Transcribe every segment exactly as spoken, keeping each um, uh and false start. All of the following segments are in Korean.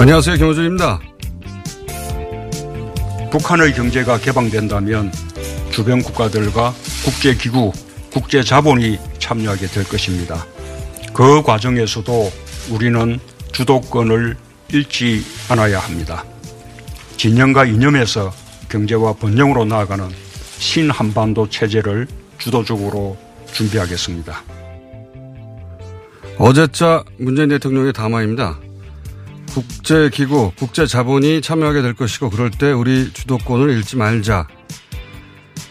안녕하세요. 경호준입니다. 북한의 경제가 개방된다면 주변 국가들과 국제기구, 국제자본이 참여하게 될 것입니다. 그 과정에서도 우리는 주도권을 잃지 않아야 합니다. 진영과 이념에서 경제와 번영으로 나아가는 신한반도 체제를 주도적으로 준비하겠습니다. 어제자 문재인 대통령의 담화입니다. 국제기구, 국제자본이 참여하게 될 것이고 그럴 때 우리 주도권을 잃지 말자.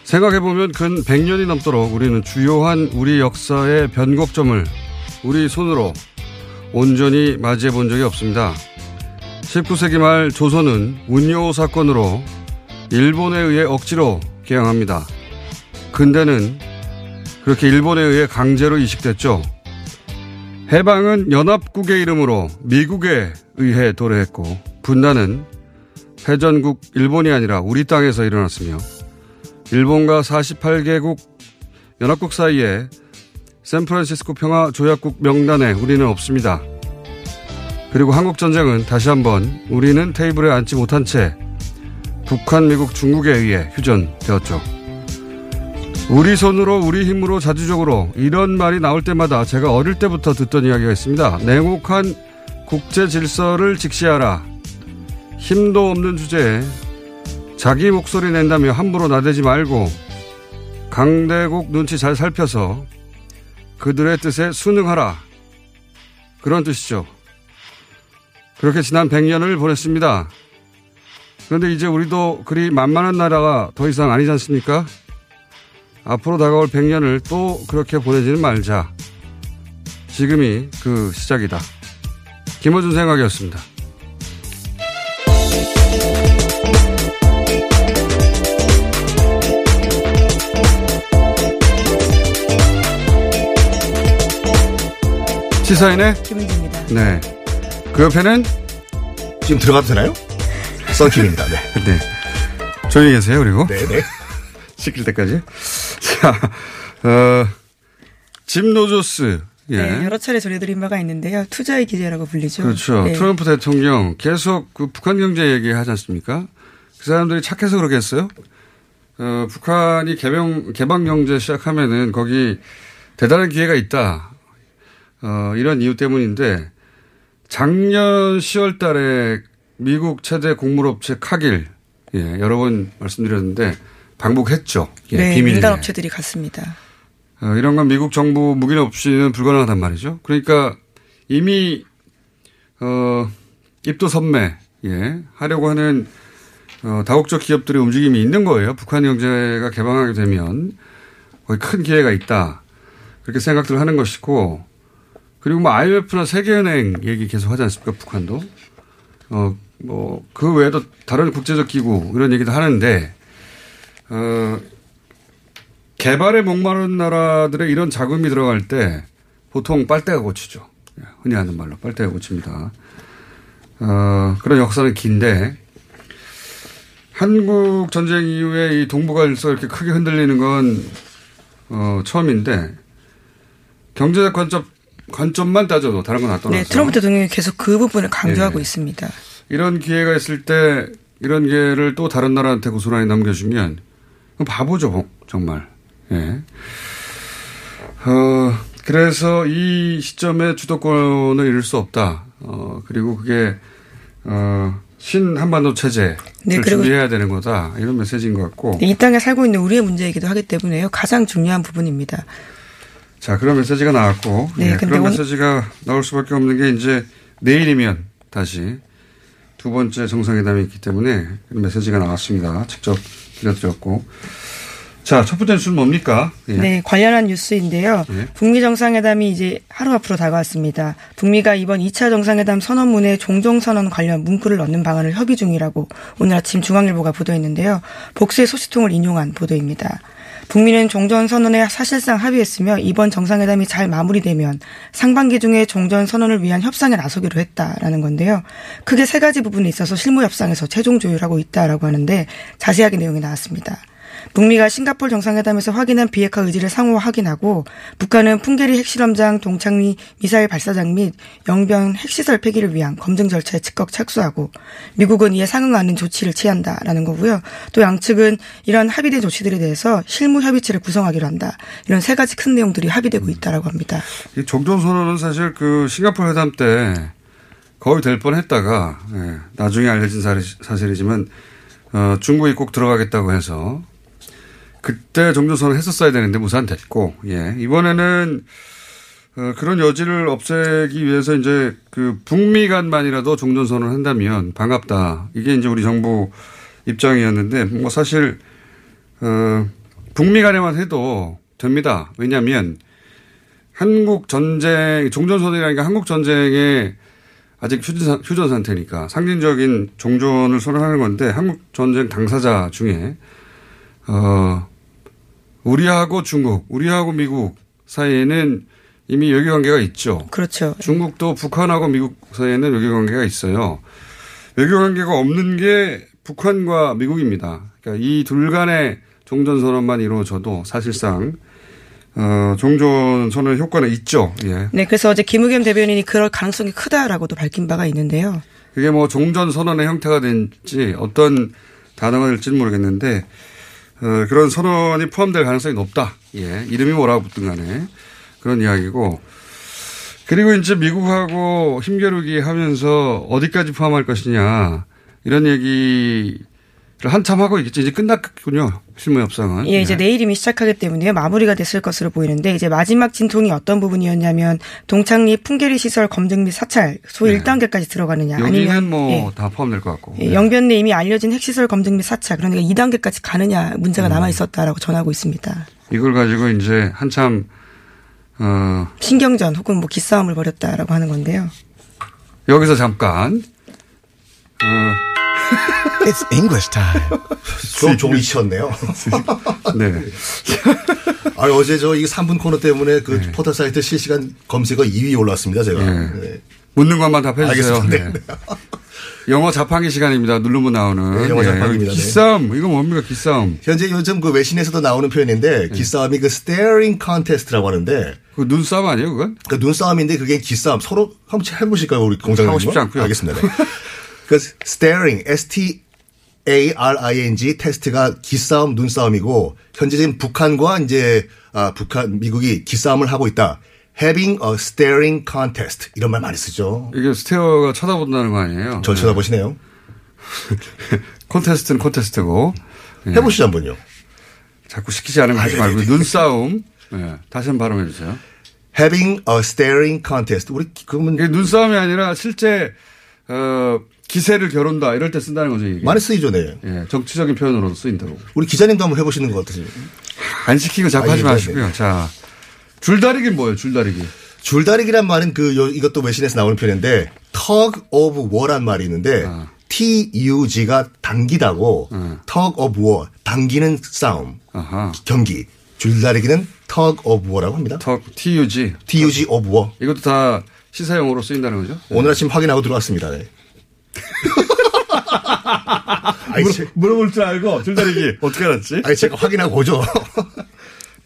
생각해보면 근 백 년이 넘도록 우리는 주요한 우리 역사의 변곡점을 우리 손으로 온전히 맞이해본 적이 없습니다. 십구 세기 말 조선은 운요호 사건으로 일본에 의해 억지로 개항합니다. 근대는 그렇게 일본에 의해 강제로 이식됐죠. 해방은 연합국의 이름으로 미국에 의해 도래했고, 분단은 패전국 일본이 아니라 우리 땅에서 일어났으며, 일본과 사십팔 개국 연합국 사이에 샌프란시스코 평화조약국 명단에 우리는 없습니다. 그리고 한국전쟁은 다시 한번 우리는 테이블에 앉지 못한 채 북한, 미국, 중국에 의해 휴전되었죠. 우리 손으로 우리 힘으로 자주적으로, 이런 말이 나올 때마다 제가 어릴 때부터 듣던 이야기가 있습니다. 냉혹한 국제 질서를 직시하라. 힘도 없는 주제에 자기 목소리 낸다며 함부로 나대지 말고 강대국 눈치 잘 살펴서 그들의 뜻에 순응하라. 그런 뜻이죠. 그렇게 지난 백 년을 보냈습니다. 그런데 이제 우리도 그리 만만한 나라가 더 이상 아니지 않습니까? 앞으로 다가올 백 년을 또 그렇게 보내지는 말자. 지금이 그 시작이다. 김어준 생각이었습니다. 시사인의 김은지입니다. 네. 그 옆에는 지금 들어가도 되나요? 썬킴입니다. 네. 네. 조용히 계세요. 그리고 네네. 시킬 때까지. 자, 어, 짐 노조스. 예. 네, 여러 차례 전해드린 바가 있는데요. 투자의 기재라고 불리죠. 그렇죠. 네. 트럼프 대통령 계속 그 북한 경제 얘기하지 않습니까? 그 사람들이 착해서 그러겠어요? 어, 북한이 개방, 개방 경제 시작하면은 거기 대단한 기회가 있다. 어, 이런 이유 때문인데, 작년 시월 달에 미국 최대 곡물업체 카길. 예, 여러 번 말씀드렸는데, 방북했죠. 예, 네. 비밀. 민간 업체들이 갔습니다. 어, 이런 건 미국 정부 묵인 없이는 불가능하단 말이죠. 그러니까 이미 어, 입도 선매 예, 하려고 하는 어, 다국적 기업들의 움직임이 있는 거예요. 북한 경제가 개방하게 되면 거의 큰 기회가 있다. 그렇게 생각들을 하는 것이고, 그리고 뭐 아이엠에프나 세계은행 얘기 계속 하지 않습니까? 북한도. 어, 뭐 그 외에도 다른 국제적 기구 이런 얘기도 하는데, 어, 개발에 목마른 나라들의 이런 자금이 들어갈 때 보통 빨대가 고치죠. 흔히 하는 말로 빨대가 고칩니다. 어, 그런 역사는 긴데, 한국 전쟁 이후에 이 동북아 일서가 이렇게 크게 흔들리는 건 어, 처음인데, 경제적 관점, 관점만 따져도 다른 건 안 떠나서. 네, 트럼프 대통령이 계속 그 부분을 강조하고 네. 있습니다. 이런 기회가 있을 때 이런 기회를 또 다른 나라한테 고스란히 남겨주면 바보죠, 정말. 예. 어, 그래서 이 시점에 주도권을 잃을 수 없다. 어, 그리고 그게 어, 신 한반도 체제를 네, 준비해야 되는 거다. 이런 메시지인 것 같고. 이 땅에 살고 있는 우리의 문제이기도 하기 때문에요. 가장 중요한 부분입니다. 자, 그런 메시지가 나왔고. 네, 예, 그런 메시지가 나올 수밖에 없는 게 이제 내일이면 다시 두 번째 정상회담이 있기 때문에 그런 메시지가 나왔습니다. 직접 들려드렸고. 자, 첫 번째 뉴스는 뭡니까? 예. 네, 관련한 뉴스인데요. 예. 북미 정상회담이 이제 하루 앞으로 다가왔습니다. 북미가 이번 이 차 정상회담 선언문에 종전선언 관련 문구를 넣는 방안을 협의 중이라고 오늘 아침 중앙일보가 보도했는데요. 복수의 소식통을 인용한 보도입니다. 북미는 종전선언에 사실상 합의했으며 이번 정상회담이 잘 마무리되면 상반기 중에 종전선언을 위한 협상에 나서기로 했다라는 건데요. 크게 세 가지 부분에 있어서 실무협상에서 최종 조율하고 있다라고 하는데 자세하게 내용이 나왔습니다. 북미가 싱가포르 정상회담에서 확인한 비핵화 의지를 상호 확인하고 북한은 풍계리 핵실험장, 동창리 미사일 발사장 및 영변 핵시설 폐기를 위한 검증 절차에 즉각 착수하고 미국은 이에 상응하는 조치를 취한다라는 거고요. 또 양측은 이런 합의된 조치들에 대해서 실무 협의체를 구성하기로 한다. 이런 세 가지 큰 내용들이 합의되고 있다라고 합니다. 이 종전선언은 사실 그 싱가포르 회담 때 거의 될 뻔했다가 예, 나중에 알려진 사실이지만 어, 중국이 꼭 들어가겠다고 해서. 그때 종전선언 했었어야 되는데 무산됐고, 예. 이번에는, 어, 그런 여지를 없애기 위해서 이제 그 북미 간만이라도 종전선언을 한다면 반갑다. 이게 이제 우리 정부 입장이었는데, 뭐 사실, 어, 북미 간에만 해도 됩니다. 왜냐면 한국 전쟁, 종전선언이라는 게 한국 전쟁에 아직 휴전, 휴전 상태니까 상징적인 종전을 선언하는 건데, 한국 전쟁 당사자 중에 어, 우리하고 중국, 우리하고 미국 사이에는 이미 외교 관계가 있죠. 그렇죠. 중국도 북한하고 미국 사이에는 외교 관계가 있어요. 외교 관계가 없는 게 북한과 미국입니다. 그러니까 이 둘 간의 종전선언만 이루어져도 사실상 어, 종전선언 효과는 있죠. 예. 네, 그래서 어제 김우겸 대변인이 그럴 가능성이 크다라고도 밝힌 바가 있는데요. 그게 뭐 종전선언의 형태가 될지 어떤 단어가 될지는 모르겠는데 어, 그런 선언이 포함될 가능성이 높다. 예. 이름이 뭐라고 붙든 간에. 그런 이야기고. 그리고 이제 미국하고 힘겨루기 하면서 어디까지 포함할 것이냐. 이런 얘기를 한참 하고 있겠지. 이제 끝났군요. 실무 협상은. 예, 이제 예. 내일 이미 시작하기 때문에 마무리가 됐을 것으로 보이는데 이제 마지막 진통이 어떤 부분이었냐면 동창리 풍계리 시설 검증 및 사찰 소 예. 일 단계까지 들어가느냐. 여기는 아니면 뭐 다 예. 포함될 것 같고. 예. 영변 내 이미 알려진 핵시설 검증 및 사찰 그러니까 이 단계까지 가느냐 문제가 음. 남아있었다라고 전하고 있습니다. 이걸 가지고 이제 한참. 어. 신경전 혹은 뭐 기싸움을 벌였다라고 하는 건데요. 여기서 잠깐. 어. It's English time. 좀 종이 치었네요. 네. 아 어제 저 이 삼 분 코너 때문에 그 네. 포털 사이트 실시간 검색어 이 위 올랐습니다. 제가 네. 네. 묻는 것만 답해 주세요. 네. 네. 영어 자판기 시간입니다. 누르면 나오는 네, 영어 네. 자판기입니다. 기싸움 이거 뭡니까 기싸움? 현재 요즘 그 외신에서도 나오는 표현인데 네. 기싸움이 그 staring contest라고 하는데. 그 눈싸움 아니에요, 그건? 그 눈싸움인데 그게 기싸움 서로 한번 해보실까요, 우리 공장님? 하고 싶지 않고요. 알겠습니다. 네. 그 staring, S T A R I N G 테스트가 기싸움, 눈싸움이고 현재 지금 북한과 이제 아, 북한 미국이 기싸움을 하고 있다. Having a staring contest 이런 말 많이 쓰죠. 이게 스테어가 쳐다본다는 거 아니에요? 저 네. 쳐다보시네요. 콘테스트는 콘테스트고 네. 해보시죠 한번요. 자꾸 시키지 않으면 하지 말고 눈싸움 네. 다시 한번 발음해 주세요. Having a staring contest 우리 그러면 이게 눈싸움이 아니라 실제 어. 기세를 겨룬다 이럴 때 쓴다는 거죠. 이게. 많이 쓰이죠. 네. 예, 정치적인 표현으로도 쓰인다고. 우리 기자님도 한번 해보시는 것 같아요. 안 시키고 자꾸 아, 하지 예, 마시고요. 네. 자, 줄다리기는 뭐예요? 줄다리기. 줄다리기란 말은 그 요, 이것도 외신에서 나오는 표현인데 tug of war란 말이 있는데 아. T U G가 당기다고 아. tug of war, 당기는 싸움, 아하. 경기. 줄다리기는 tug of war라고 합니다. tug, T U G. T U G of war. 이것도 다 시사용어로 쓰인다는 거죠? 오늘 네. 아침 확인하고 들어왔습니다. 네. 아니, 물어볼 줄 알고 줄다리기 어떻게 알았지? 아니 제가 확인하고 오죠.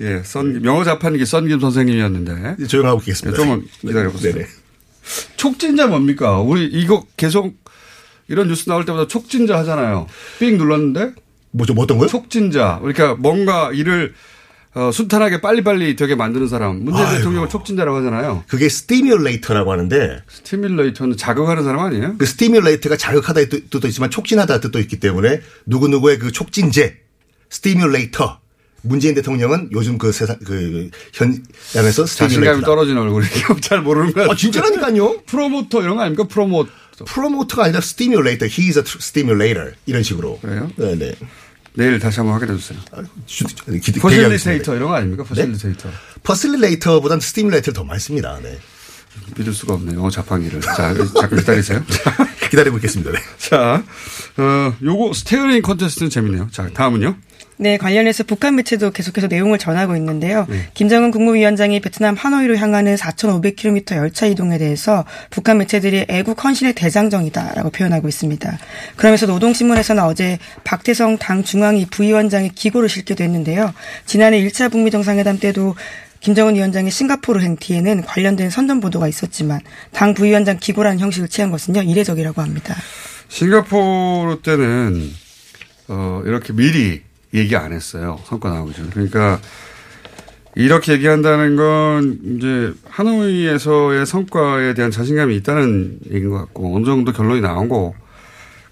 예, 썬 영어 자판기 썬킴 선생님이었는데 조용하고 계겠습니다. 예, 조금 기다려보세요. 네네. 촉진자 뭡니까? 우리 이거 계속 이런 뉴스 나올 때마다 촉진자 하잖아요. 삥 눌렀는데 뭐죠? 어떤 거요? 촉진자. 그러니까 뭔가 일을 어, 순탄하게 빨리빨리 되게 만드는 사람. 문재인 아이고. 대통령을 촉진자라고 하잖아요. 그게 스티뮬레이터라고 하는데. 스티뮬레이터는 자극하는 사람 아니에요? 그 스티뮬레이터가 자극하다의 뜻도 있지만 촉진하다의 뜻도 있기 때문에 누구누구의 그 촉진제, 스티뮬레이터. 문재인 대통령은 요즘 그 세상, 그, 현, 양에서 스티뮬레이터. 자신감이 떨어진 얼굴이. 잘 모르는 거야. 아, 진짜라니까요. 프로모터 이런 거 아닙니까? 프로모터. 프로모터가 아니라 스티뮬레이터. He is a stimulator. 이런 식으로. 그래요? 네네. 내일 다시 한번 확인해 주세요. 아, 퍼실리테이터 이런 거 아닙니까? 퍼실리테이터. 네? 퍼실리테이터보단 스티뮬레이터를 더 많이 씁니다. 네. 믿을 수가 없네요. 영어 자판기를. 자, 잠깐 기다리세요. 기다리고 있겠습니다. 네. 자, 어, 요거 스테어링 컨테스트는 재밌네요. 자, 다음은요. 네, 관련해서 북한 매체도 계속해서 내용을 전하고 있는데요. 네. 김정은 국무위원장이 베트남 하노이로 향하는 사천오백 킬로미터 열차 이동에 대해서 북한 매체들이 애국 헌신의 대장정이다라고 표현하고 있습니다. 그러면서 노동신문에서는 어제 박태성 당 중앙위 부위원장의 기고를 실기도 했는데요. 지난해 일 차 북미 정상회담 때도 김정은 위원장의 싱가포르 행 뒤에는 관련된 선전 보도가 있었지만 당 부위원장 기고라는 형식을 취한 것은요, 이례적이라고 합니다. 싱가포르 때는 어, 이렇게 미리 얘기 안 했어요. 선거 나오기 전에. 그러니까 이렇게 얘기한다는 건 이제 하노이에서의 성과에 대한 자신감이 있다는 얘기인 것 같고 어느 정도 결론이 나온 것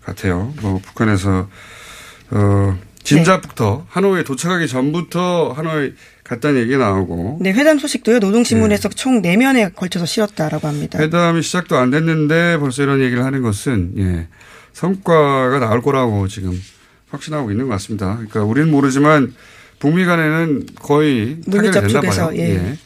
같아요. 뭐 북한에서 어 진작부터 네. 하노이에 도착하기 전부터 하노이 갔다는 얘기가 나오고. 네, 회담 소식도요. 노동신문에서 네. 총 네 면에 걸쳐서 실었다라고 합니다. 회담이 시작도 안 됐는데 벌써 이런 얘기를 하는 것은 예, 성과가 나올 거라고 지금. 확신하고 있는 것 같습니다. 그러니까 우리는 모르지만 북미 간에는 거의 타결이 됐나 봐요. 예. 예.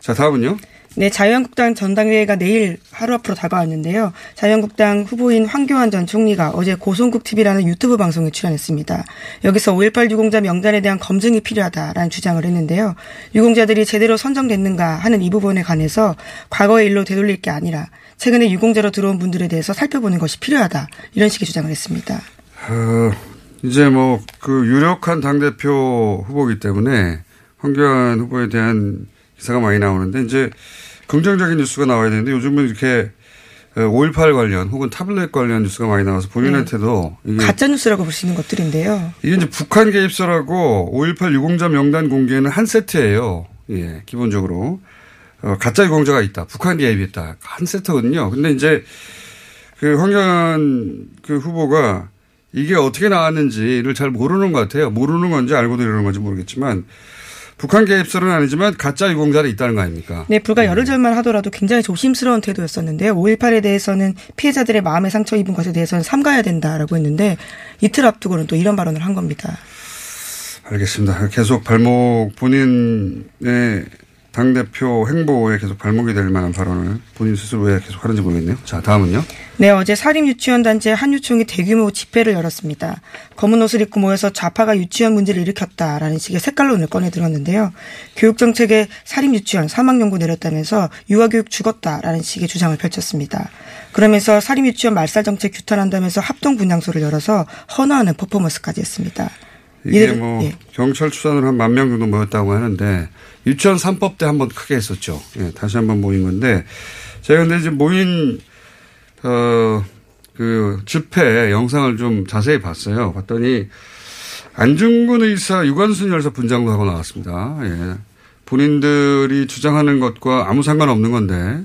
자, 다음은요. 네, 자유한국당 전당대회가 내일 하루 앞으로 다가왔는데요. 자유한국당 후보인 황교안 전 총리가 어제 고성국 티비라는 유튜브 방송에 출연했습니다. 여기서 오일팔 유공자 명단에 대한 검증이 필요하다라는 주장을 했는데요. 유공자들이 제대로 선정됐는가 하는 이 부분에 관해서 과거의 일로 되돌릴 게 아니라 최근에 유공자로 들어온 분들에 대해서 살펴보는 것이 필요하다. 이런 식의 주장을 했습니다. 어, 이제 뭐 그 유력한 당대표 후보이기 때문에 황교안 후보에 대한 기사가 많이 나오는데 이제 긍정적인 뉴스가 나와야 되는데 요즘은 이렇게 오일팔 관련 혹은 타블렛 관련 뉴스가 많이 나와서 본인한테도 네. 이게 가짜뉴스라고 볼 수 있는 것들인데요. 이게 이제 북한 개입설하고 오일팔 유공자 명단 공개는 한 세트예요. 예, 기본적으로. 어, 가짜 유공자가 있다. 북한 개입했다. 한 세트거든요. 근데 이제 그 황교안 그 후보가 이게 어떻게 나왔는지를 잘 모르는 것 같아요. 모르는 건지 알고도 이러는 건지 모르겠지만 북한 개입설은 아니지만 가짜 유공자는 있다는 거 아닙니까? 네. 불과 열흘 전만 하더라도 굉장히 조심스러운 태도였었는데요. 오일팔에 대해서는 피해자들의 마음에 상처 입은 것에 대해서는 삼가야 된다라고 했는데 이틀 앞두고는 또 이런 발언을 한 겁니다. 알겠습니다. 계속 발목 본인의 당대표 행보에 계속 발목이 될 만한 발언을 본인 스스로 왜 계속 하는지 모르겠네요. 자, 다음은요. 네, 어제 사립유치원단체 한유총이 대규모 집회를 열었습니다. 검은 옷을 입고 모여서 좌파가 유치원 문제를 일으켰다라는 식의 색깔론을 꺼내들었는데요. 교육정책에 사립유치원 사망연구 내렸다면서 유아교육 죽었다라는 식의 주장을 펼쳤습니다. 그러면서 사립유치원 말살정책 규탄한다면서 합동분향소를 열어서 헌화하는 퍼포먼스까지 했습니다. 이게 뭐 예. 경찰 추산으로 한 만 명 정도 모였다고 하는데 유치원 삼 법 때 한 번 크게 했었죠. 예, 다시 한번 모인 건데 제가 근데 이제 모인 어, 그 집회 영상을 좀 자세히 봤어요. 봤더니 안중근 의사, 유관순 열사 분장도 하고 나왔습니다. 예. 본인들이 주장하는 것과 아무 상관없는 건데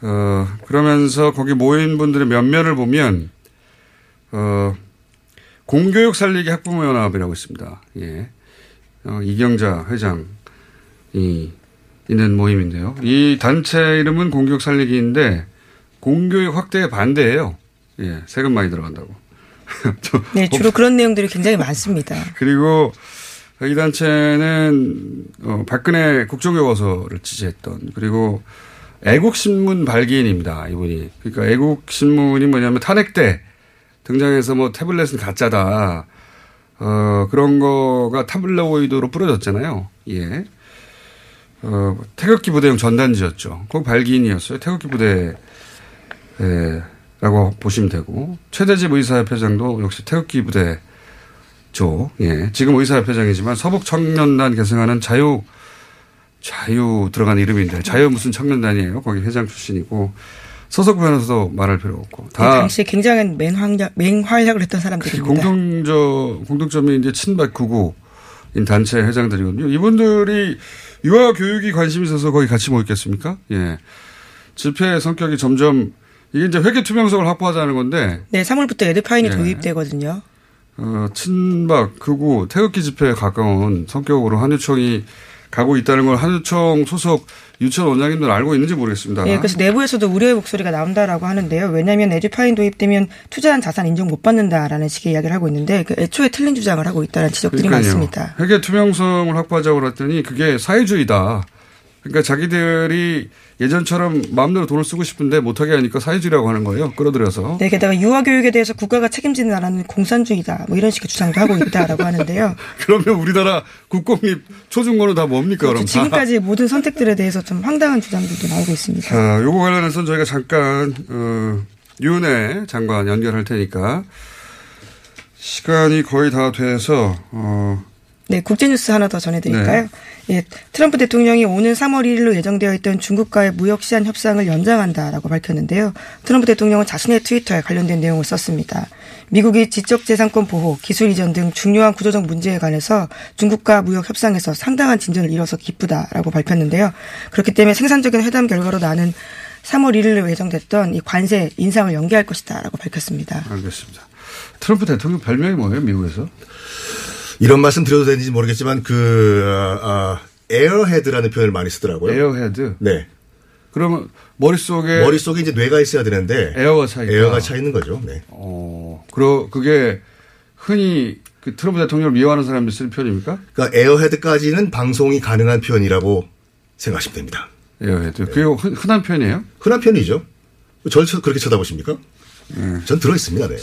어, 그러면서 거기 모인 분들의 면면을 보면 어. 공교육 살리기 학부모연합이라고 있습니다. 예. 어, 이경자 회장이 있는 모임인데요. 이 단체 이름은 공교육 살리기인데 공교육 확대에 반대예요. 예. 세금 많이 들어간다고. 네, 주로 그런 내용들이 굉장히 많습니다. 그리고 이 단체는 어, 박근혜 국정교과서를 지지했던 그리고 애국신문 발기인입니다. 이분이. 그러니까 애국신문이 뭐냐면 탄핵 때 등장해서 뭐 태블릿은 가짜다. 어, 그런 거가 타블로이드로 뿌려졌잖아요. 예. 어, 태극기 부대용 전단지였죠. 그건 발기인이었어요. 태극기 부대, 예, 라고 보시면 되고. 최대집 의사협회장도 역시 태극기 부대 조, 예. 지금 의사협회장이지만 서북청년단 계승하는 자유, 자유 들어가는 이름인데 자유 무슨 청년단이에요. 거기 회장 출신이고 서석구 변호사도 말할 필요 없고. 다 네, 당시에 굉장한 맹활약, 맹활약을 했던 사람들입니다. 공동저, 공동점이 이제 친박 구구인 단체 회장들이거든요. 이분들이 유아 교육이 관심이 있어서 거기 같이 모였겠습니까? 예. 집회의 성격이 점점 이게 이제 회계 투명성을 확보하자는 건데. 네, 삼월부터 에듀파인이 예. 도입되거든요. 어, 친박, 극우, 태극기 집회에 가까운 성격으로 한유총이 가고 있다는 걸 한유총 소속 유치원 원장님들 알고 있는지 모르겠습니다. 네, 그래서 내부에서도 우려의 목소리가 나온다라고 하는데요. 왜냐하면 에듀파인 도입되면 투자한 자산 인정 못 받는다라는 식의 이야기를 하고 있는데 그 애초에 틀린 주장을 하고 있다는 지적들이 그러니까요. 많습니다. 회계 투명성을 확보하자고 그랬더니 그게 사회주의다. 그러니까 자기들이 예전처럼 마음대로 돈을 쓰고 싶은데 못하게 하니까 사회주의라고 하는 거예요. 끌어들여서. 네, 게다가 유아교육에 대해서 국가가 책임지는 나라는 공산주의다. 뭐 이런 식의 주장도 하고 있다라고 하는데요. 그러면 우리나라 국공립 초중고는 다 뭡니까? 그렇죠. 그럼 지금까지 모든 선택들에 대해서 좀 황당한 주장들도 나오고 있습니다. 자, 요거 관련해서는 저희가 잠깐 어, 유은혜 장관 연결할 테니까 시간이 거의 다 돼서 어. 네, 국제뉴스 하나 더 전해드릴까요? 네. 예, 트럼프 대통령이 오는 삼월 일일로 예정되어 있던 중국과의 무역시한 협상을 연장한다라고 밝혔는데요. 트럼프 대통령은 자신의 트위터에 관련된 내용을 썼습니다. 미국이 지적재산권 보호, 기술 이전 등 중요한 구조적 문제에 관해서 중국과 무역 협상에서 상당한 진전을 이뤄서 기쁘다라고 밝혔는데요. 그렇기 때문에 생산적인 회담 결과로 나는 삼월 일일로 예정됐던 이 관세 인상을 연기할 것이다라고 밝혔습니다. 알겠습니다. 트럼프 대통령 별명이 뭐예요, 미국에서? 이런 말씀 드려도 되는지 모르겠지만 그 아, 아, 에어헤드라는 표현을 많이 쓰더라고요. 에어헤드. 네. 그러면 머릿속에 머릿속에 이제 뇌가 있어야 되는데 에어가 차 있다. 에어가 차 있는 거죠. 네. 어. 그러 그게 흔히 그 트럼프 대통령을 미워하는 사람들이 쓰는 표현입니까? 그러니까 에어헤드까지는 방송이 가능한 표현이라고 생각하시면 됩니다. 에어헤드. 네. 그게 흔, 흔한 표현이에요? 흔한 표현이죠. 절 그렇게 쳐다보십니까? 네. 전 들어 있습니다. 네.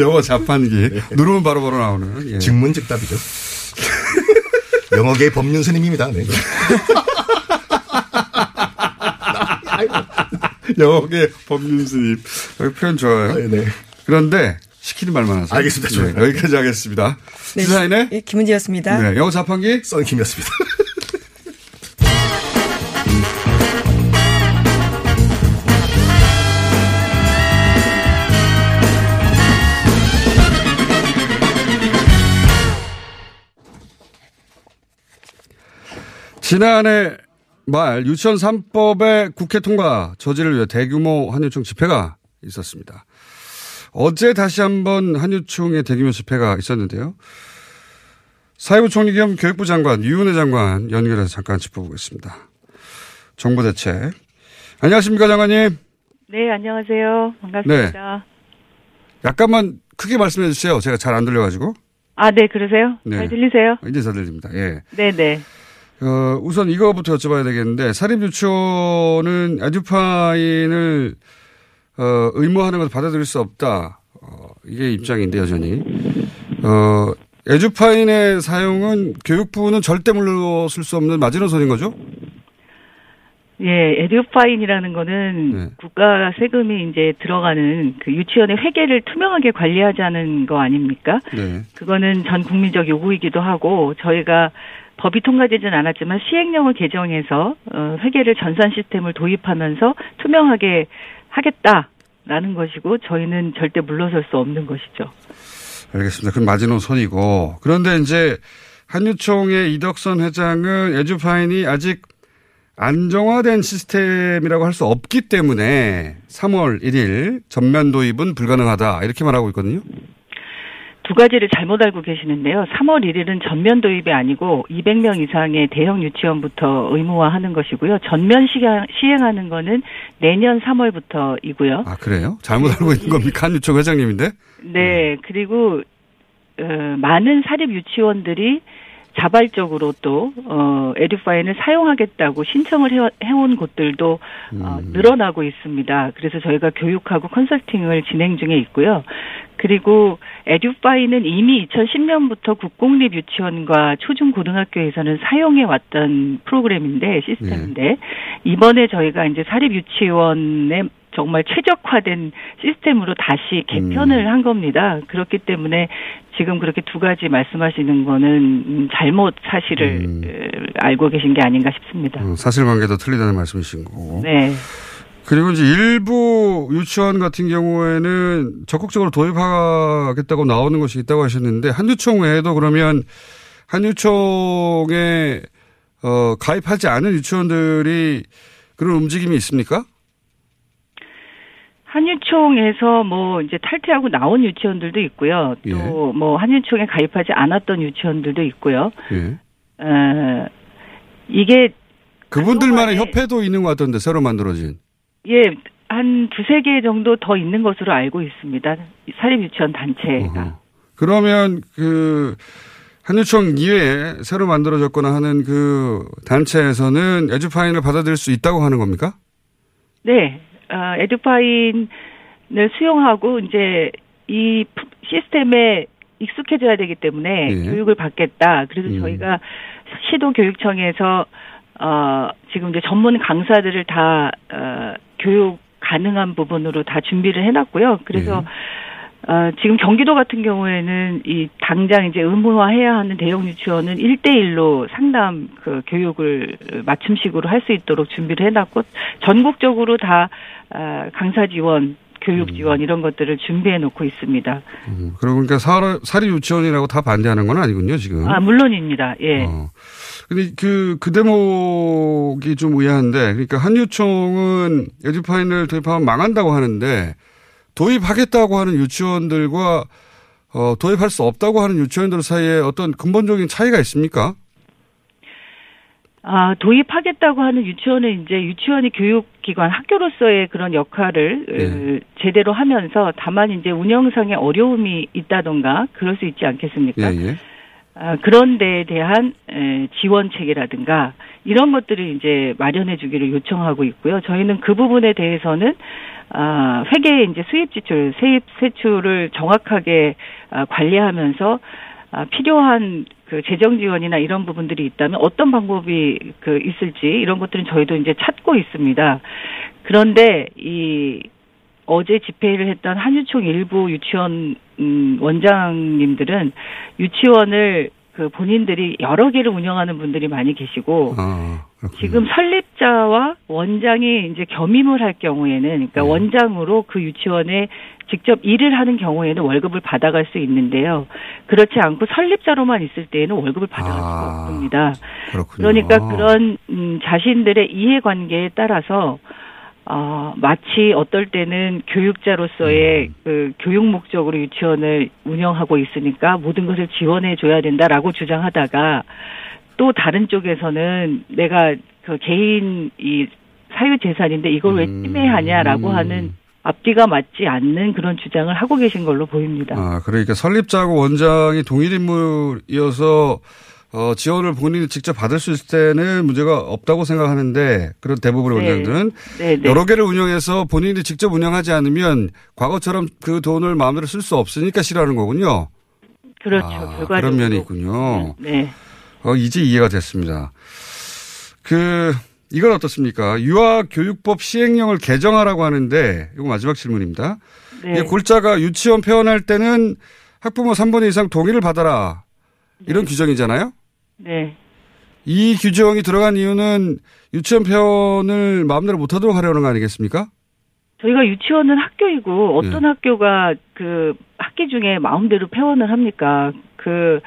영어 자판기. 네. 누르면 바로바로 바로 나오는. 예. 직문즉답이죠. 영어계의 법륜 스님입니다. 네. 영어계의 법륜 스님. 표현 좋아요. 아, 네. 그런데 시키는 말만 하세요. 알겠습니다. 네. 여기까지 하겠습니다. 네. 시사인의 네. 김은지였습니다. 네. 영어 자판기 썬킴이었습니다. 지난해 말 유치원 삼 법의 국회 통과 저지를 위해 대규모 한유총 집회가 있었습니다. 어제 다시 한번 한유총의 대규모 집회가 있었는데요. 사회부 총리 겸 교육부 장관 유은혜 장관 연결해서 잠깐 짚어보겠습니다. 정부 대책. 안녕하십니까 장관님. 네. 안녕하세요. 반갑습니다. 네. 약간만 크게 말씀해 주세요. 제가 잘 안 들려가지고. 아, 네. 그러세요? 네. 잘 들리세요? 이제 잘 들립니다. 예. 네네. 어, 우선 이거부터 여쭤봐야 되겠는데, 사립유치원은 에듀파인을, 어, 의무화하는 것을 받아들일 수 없다. 어, 이게 입장인데, 여전히. 어, 에듀파인의 사용은 교육부는 절대 물러설 수 없는 마지노선인 거죠? 예, 에듀파인이라는 거는 네. 국가 세금이 이제 들어가는 그 유치원의 회계를 투명하게 관리하자는 거 아닙니까? 네. 그거는 전 국민적 요구이기도 하고, 저희가 법이 통과되진 않았지만 시행령을 개정해서 회계를 전산 시스템을 도입하면서 투명하게 하겠다라는 것이고 저희는 절대 물러설 수 없는 것이죠. 알겠습니다. 그럼 마지노선이고. 그런데 이제 한유총의 이덕선 회장은 에듀파인이 아직 안정화된 시스템이라고 할 수 없기 때문에 삼월 일일 전면 도입은 불가능하다 이렇게 말하고 있거든요. 두 가지를 잘못 알고 계시는데요. 삼월 일일은 전면 도입이 아니고 이백 명 이상의 대형 유치원부터 의무화하는 것이고요. 전면 시행하는 거는 내년 삼월부터이고요. 아, 그래요? 잘못 알고 있는 겁니까? 한유총 회장님인데? 네. 그리고 어, 많은 사립 유치원들이 자발적으로 또 어, 에듀파인을 사용하겠다고 신청을 해, 해온 곳들도 어, 늘어나고 있습니다. 그래서 저희가 교육하고 컨설팅을 진행 중에 있고요. 그리고 에듀파인은 이미 이천십 년부터 국공립 유치원과 초중고등학교에서는 사용해 왔던 프로그램인데 시스템인데 네. 이번에 저희가 이제 사립 유치원에 정말 최적화된 시스템으로 다시 개편을 음. 한 겁니다. 그렇기 때문에 지금 그렇게 두 가지 말씀하시는 거는 잘못 사실을 음. 알고 계신 게 아닌가 싶습니다. 음, 사실관계도 틀리다는 말씀이신 거고. 네. 그리고 이제 일부 유치원 같은 경우에는 적극적으로 도입하겠다고 나오는 것이 있다고 하셨는데, 한유총 외에도 그러면 한유총에 어, 가입하지 않은 유치원들이 그런 움직임이 있습니까? 한유총에서 뭐 이제 탈퇴하고 나온 유치원들도 있고요. 또 뭐 예. 한유총에 가입하지 않았던 유치원들도 있고요. 예. 어, 이게 그분들만의 협회도 있는 것 같던데, 새로 만들어진. 예, 한 두세 개 정도 더 있는 것으로 알고 있습니다. 사립유치원 단체가. 어허. 그러면 그 한유총 이외에 새로 만들어졌거나 하는 그 단체에서는 에듀파인을 받아들일 수 있다고 하는 겁니까? 네, 어, 에듀파인을 수용하고 이제 이 시스템에 익숙해져야 되기 때문에 예. 교육을 받겠다. 그래서 음. 저희가 시도교육청에서 어, 지금 이제 전문 강사들을 다 어, 교육 가능한 부분으로 다 준비를 해놨고요. 그래서 예. 어, 지금 경기도 같은 경우에는 이 당장 이제 의무화해야 하는 대형 유치원은 일대일로 상담 그 교육을 맞춤식으로 할 수 있도록 준비를 해놨고, 전국적으로 다 어, 강사 지원, 교육 지원 이런 것들을 준비해 놓고 있습니다. 음, 그러고 보니까 사립 유치원이라고 다 반대하는 건 아니군요, 지금. 아, 물론입니다. 예. 어. 근데 그, 그 대목이 좀 의아한데, 그러니까 한유총은 에듀파인을 도입하면 망한다고 하는데, 도입하겠다고 하는 유치원들과, 어, 도입할 수 없다고 하는 유치원들 사이에 어떤 근본적인 차이가 있습니까? 아, 도입하겠다고 하는 유치원은 이제 유치원이 교육기관, 학교로서의 그런 역할을 네. 제대로 하면서 다만 이제 운영상의 어려움이 있다던가 그럴 수 있지 않겠습니까? 예, 예. 아, 그런 데에 대한 지원책이라든가 이런 것들을 이제 마련해 주기를 요청하고 있고요. 저희는 그 부분에 대해서는 아, 회계의 이제 수입 지출, 세입 세출을 정확하게 관리하면서 필요한 그 재정 지원이나 이런 부분들이 있다면 어떤 방법이 그 있을지 이런 것들은 저희도 이제 찾고 있습니다. 그런데 이 어제 집회를 했던 한유총 일부 유치원 원장님들은 유치원을 그 본인들이 여러 개를 운영하는 분들이 많이 계시고 아, 지금 설립자와 원장이 이제 겸임을 할 경우에는 그러니까 네. 원장으로 그 유치원에 직접 일을 하는 경우에는 월급을 받아갈 수 있는데요. 그렇지 않고 설립자로만 있을 때에는 월급을 받아갈 수가 아, 없습니다. 그렇군요. 그러니까 그런 음, 자신들의 이해관계에 따라서 어, 마치 어떨 때는 교육자로서의 음. 그 교육 목적으로 유치원을 운영하고 있으니까 모든 것을 지원해 줘야 된다라고 주장하다가 또 다른 쪽에서는 내가 그 개인 이 사유 재산인데 이걸 왜 침해하냐라고 음. 하는 앞뒤가 맞지 않는 그런 주장을 하고 계신 걸로 보입니다. 아, 그러니까 설립자하고 원장이 동일 인물이어서 어, 지원을 본인이 직접 받을 수 있을 때는 문제가 없다고 생각하는데, 그런 대부분의 네. 원장들은 네, 네. 여러 개를 운영해서 본인이 직접 운영하지 않으면 과거처럼 그 돈을 마음대로 쓸 수 없으니까 싫어하는 거군요. 그렇죠. 아, 그런 면이 있군요. 네. 어, 이제 이해가 됐습니다. 그 이건 어떻습니까? 유아교육법 시행령을 개정하라고 하는데, 이거 마지막 질문입니다. 네. 이게 골자가 유치원 폐원할 때는 학부모 삼분의 이상 동의를 받아라. 이런 네. 규정이잖아요? 네. 이 규정이 들어간 이유는 유치원 폐원을 마음대로 못하도록 하려는 거 아니겠습니까? 저희가 유치원은 학교이고 어떤 네. 학교가 그 학기 중에 마음대로 폐원을 합니까? 그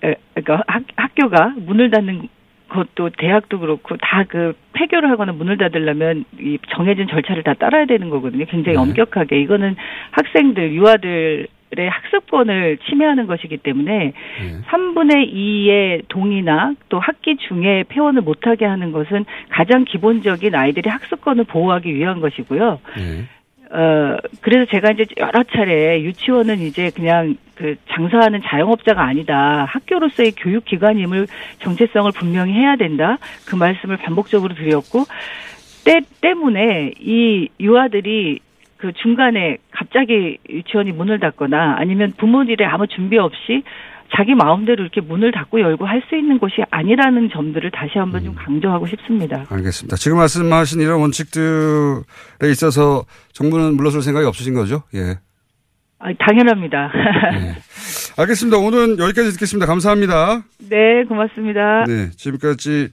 그러니까 학, 학교가 문을 닫는 것도 대학도 그렇고 다 그 폐교를 하거나 문을 닫으려면 이 정해진 절차를 다 따라야 되는 거거든요. 굉장히 네. 엄격하게. 이거는 학생들, 유아들 의 학습권을 침해하는 것이기 때문에 네. 삼분의 이의 동의나 또 학기 중에 폐원을 못하게 하는 것은 가장 기본적인 아이들의 학습권을 보호하기 위한 것이고요. 네. 어, 그래서 제가 이제 여러 차례 유치원은 이제 그냥 그 장사하는 자영업자가 아니다. 학교로서의 교육기관임을 정체성을 분명히 해야 된다. 그 말씀을 반복적으로 드렸고, 때, 때문에 이 유아들이 그 중간에 갑자기 유치원이 문을 닫거나 아니면 부모들의 아무 준비 없이 자기 마음대로 이렇게 문을 닫고 열고 할 수 있는 것이 아니라는 점들을 다시 한번 음. 좀 강조하고 싶습니다. 알겠습니다. 지금 말씀하신 이런 원칙들에 있어서 정부는 물러설 생각이 없으신 거죠? 예. 아, 당연합니다. 네. 알겠습니다. 오늘은 여기까지 듣겠습니다. 감사합니다. 네, 고맙습니다. 네, 지금까지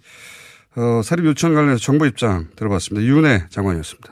어, 사립 유치원 관련해서 정부 입장 들어봤습니다. 유은혜 장관이었습니다.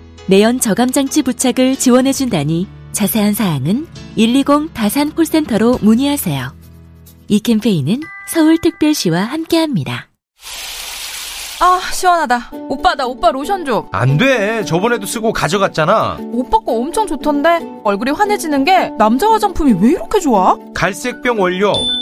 내연 저감장치 부착을 지원해준다니 자세한 사항은 일이공 다산 콜센터로 문의하세요. 이 캠페인은 서울특별시와 함께합니다. 아, 시원하다. 오빠, 나 오빠 로션 줘. 안 돼. 저번에도 쓰고 가져갔잖아. 오빠 거 엄청 좋던데. 얼굴이 환해지는 게 남자 화장품이 왜 이렇게 좋아? 갈색병 원료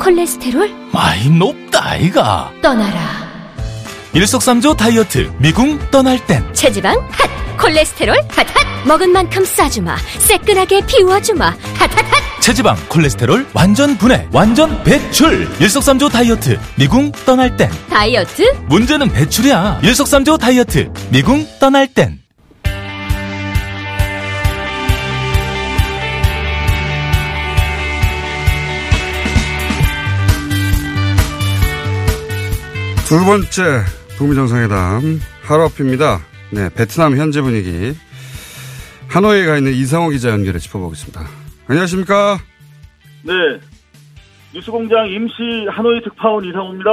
콜레스테롤? 마이 높다이가 떠나라. 일석삼조 다이어트 미궁 떠날 땐 체지방 핫, 콜레스테롤 핫핫. 먹은 만큼 싸주마. 새끈하게 비워주마. 핫핫핫. 체지방 콜레스테롤 완전 분해 완전 배출. 일석삼조 다이어트 미궁 떠날 땐 다이어트? 문제는 배출이야. 일석삼조 다이어트 미궁 떠날 땐. 두 번째 북미 정상회담 하루 앞입니다. 네, 베트남 현지 분위기 하노이에 가 있는 이상호 기자 연결해 짚어보겠습니다. 안녕하십니까? 네, 뉴스공장 임시 하노이 특파원 이상호입니다.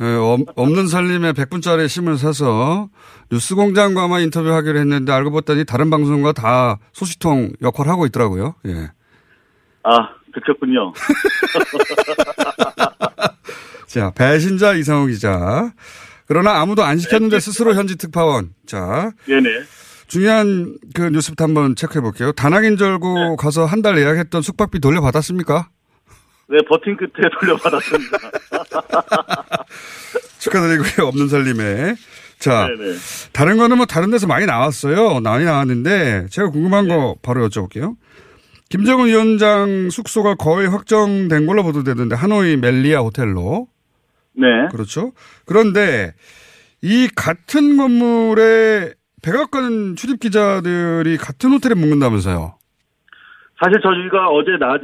네, 어, 없는 살림에 백 분짜리 신문을 사서 뉴스공장과만 인터뷰하기로 했는데 알고 봤더니 다른 방송과 다 소식통 역할을 하고 있더라고요. 예. 아, 그렇군요. 자, 배신자 이상호 기자. 그러나 아무도 안 시켰는데 스스로 현지 특파원. 자. 네네. 중요한 그 뉴스부터 한번 체크해 볼게요. 다낭인 줄 알고 네. 가서 한 달 예약했던 숙박비 돌려받았습니까? 네, 버틴 끝에 돌려받았습니다. 축하드리고요. 없는 살림에. 자. 네네. 다른 거는 뭐 다른 데서 많이 나왔어요. 많이 나왔는데 제가 궁금한 네. 거 바로 여쭤볼게요. 김정은 위원장 숙소가 거의 확정된 걸로 보도되던데 하노이 멜리아 호텔로. 네. 그렇죠. 그런데 이 같은 건물에 백악관 출입 기자들이 같은 호텔에 묵는다면서요. 사실 저희가 어제 낮에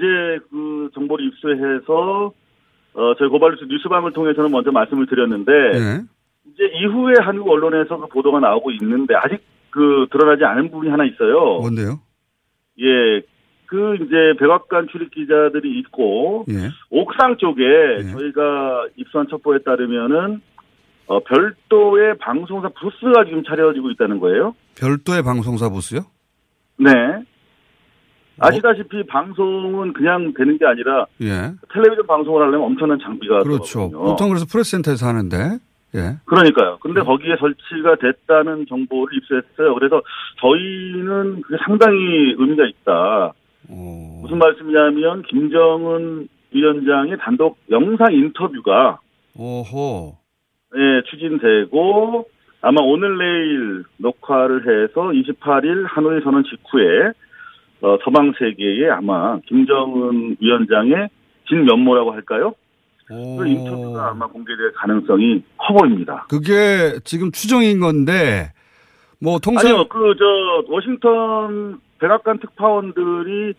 그 정보를 입수해서 어 저희 고발뉴스 뉴스방을 통해서는 먼저 말씀을 드렸는데 네. 이제 이후에 한국 언론에서 그 보도가 나오고 있는데 아직 그 드러나지 않은 부분이 하나 있어요. 뭔데요? 예. 그 이제 백악관 출입 기자들이 있고 예. 옥상 쪽에 예. 저희가 입수한 첩보에 따르면은 어, 별도의 방송사 부스가 지금 차려지고 있다는 거예요. 별도의 방송사 부스요? 네. 아시다시피 어? 방송은 그냥 되는 게 아니라 예. 텔레비전 방송을 하려면 엄청난 장비가 그렇죠. 들어가거든요. 보통 그래서 프레스센터에서 하는데. 예. 그러니까요. 근데 네. 거기에 설치가 됐다는 정보를 입수했어요. 그래서 저희는 그게 상당히 의미가 있다. 오. 무슨 말씀이냐면 김정은 위원장의 단독 영상 인터뷰가 오호. 예, 추진되고 아마 오늘 내일 녹화를 해서 이십팔일 하노이 선언 직후에 어, 서방 세계에 아마 김정은 위원장의 진면모라고 할까요? 그 인터뷰가 아마 공개될 가능성이 커 보입니다. 그게 지금 추정인 건데 뭐 통상 아니요 그 저 워싱턴 백악관 특파원들이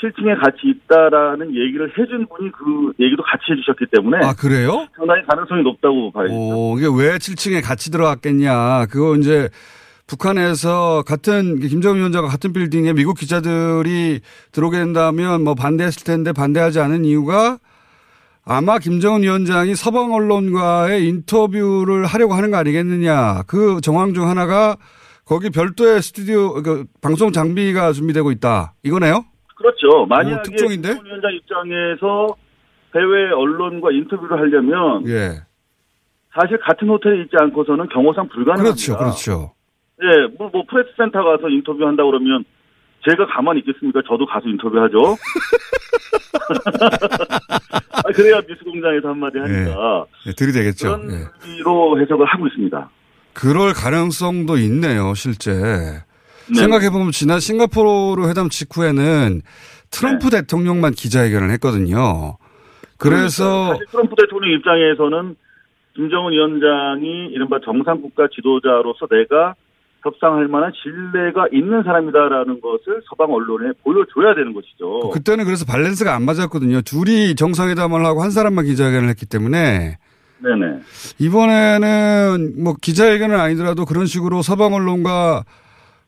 칠 층에 같이 있다라는 얘기를 해준 분이 그 얘기도 같이 해주셨기 때문에 아 그래요? 상당히 가능성이 높다고 봐야죠. 오, 이게 왜 칠 층에 같이 들어갔겠냐? 그거 이제 북한에서 같은 김정은 위원장과 같은 빌딩에 미국 기자들이 들어오게 된다면 뭐 반대했을 텐데 반대하지 않은 이유가 아마 김정은 위원장이 서방 언론과의 인터뷰를 하려고 하는 거 아니겠느냐? 그 정황 중 하나가 거기 별도의 스튜디오 그 방송 장비가 준비되고 있다 이거네요? 그렇죠. 만약에 특종인데? 김정은 위원장 입장에서 해외 언론과 인터뷰를 하려면 예. 사실 같은 호텔에 있지 않고서는 경호상 불가능합니다. 그렇죠. 그렇죠. 예, 뭐, 뭐 프레스센터 가서 인터뷰한다 그러면 제가 가만히 있겠습니까? 저도 가서 인터뷰하죠. 아, 그래야 뉴스공장에서 한마디 하니까. 예, 예, 들이대겠죠. 그런 의미로 예. 해석을 하고 있습니다. 그럴 가능성도 있네요, 실제. 네. 생각해보면 지난 싱가포르 회담 직후에는 트럼프 네. 대통령만 기자회견을 했거든요. 그래서. 사실 트럼프 대통령 입장에서는 김정은 위원장이 이른바 정상국가 지도자로서 내가 협상할 만한 신뢰가 있는 사람이다라는 것을 서방 언론에 보여줘야 되는 것이죠. 그때는 그래서 밸런스가 안 맞았거든요. 둘이 정상회담을 하고 한 사람만 기자회견을 했기 때문에. 네네. 이번에는 뭐 기자회견은 아니더라도 그런 식으로 서방 언론과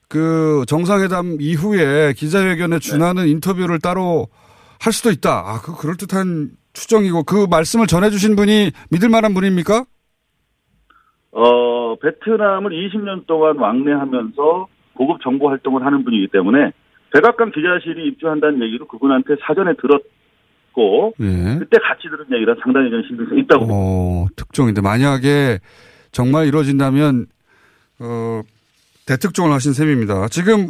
그 정상회담 이후에 기자회견에 준하는 네. 인터뷰를 따로 할 수도 있다. 아, 그 그럴듯한 추정이고 그 말씀을 전해주신 분이 믿을 만한 분입니까? 어, 베트남을 이십 년 동안 왕래하면서 고급 정보 활동을 하는 분이기 때문에 백악관 기자실이 입주한다는 얘기도 그분한테 사전에 들었고 예. 그때 같이 들은 얘기랑 상당히 좀 신빙성이 있다고. 어, 특종인데 만약에 정말 이루어진다면 어, 대특종을 하신 셈입니다. 지금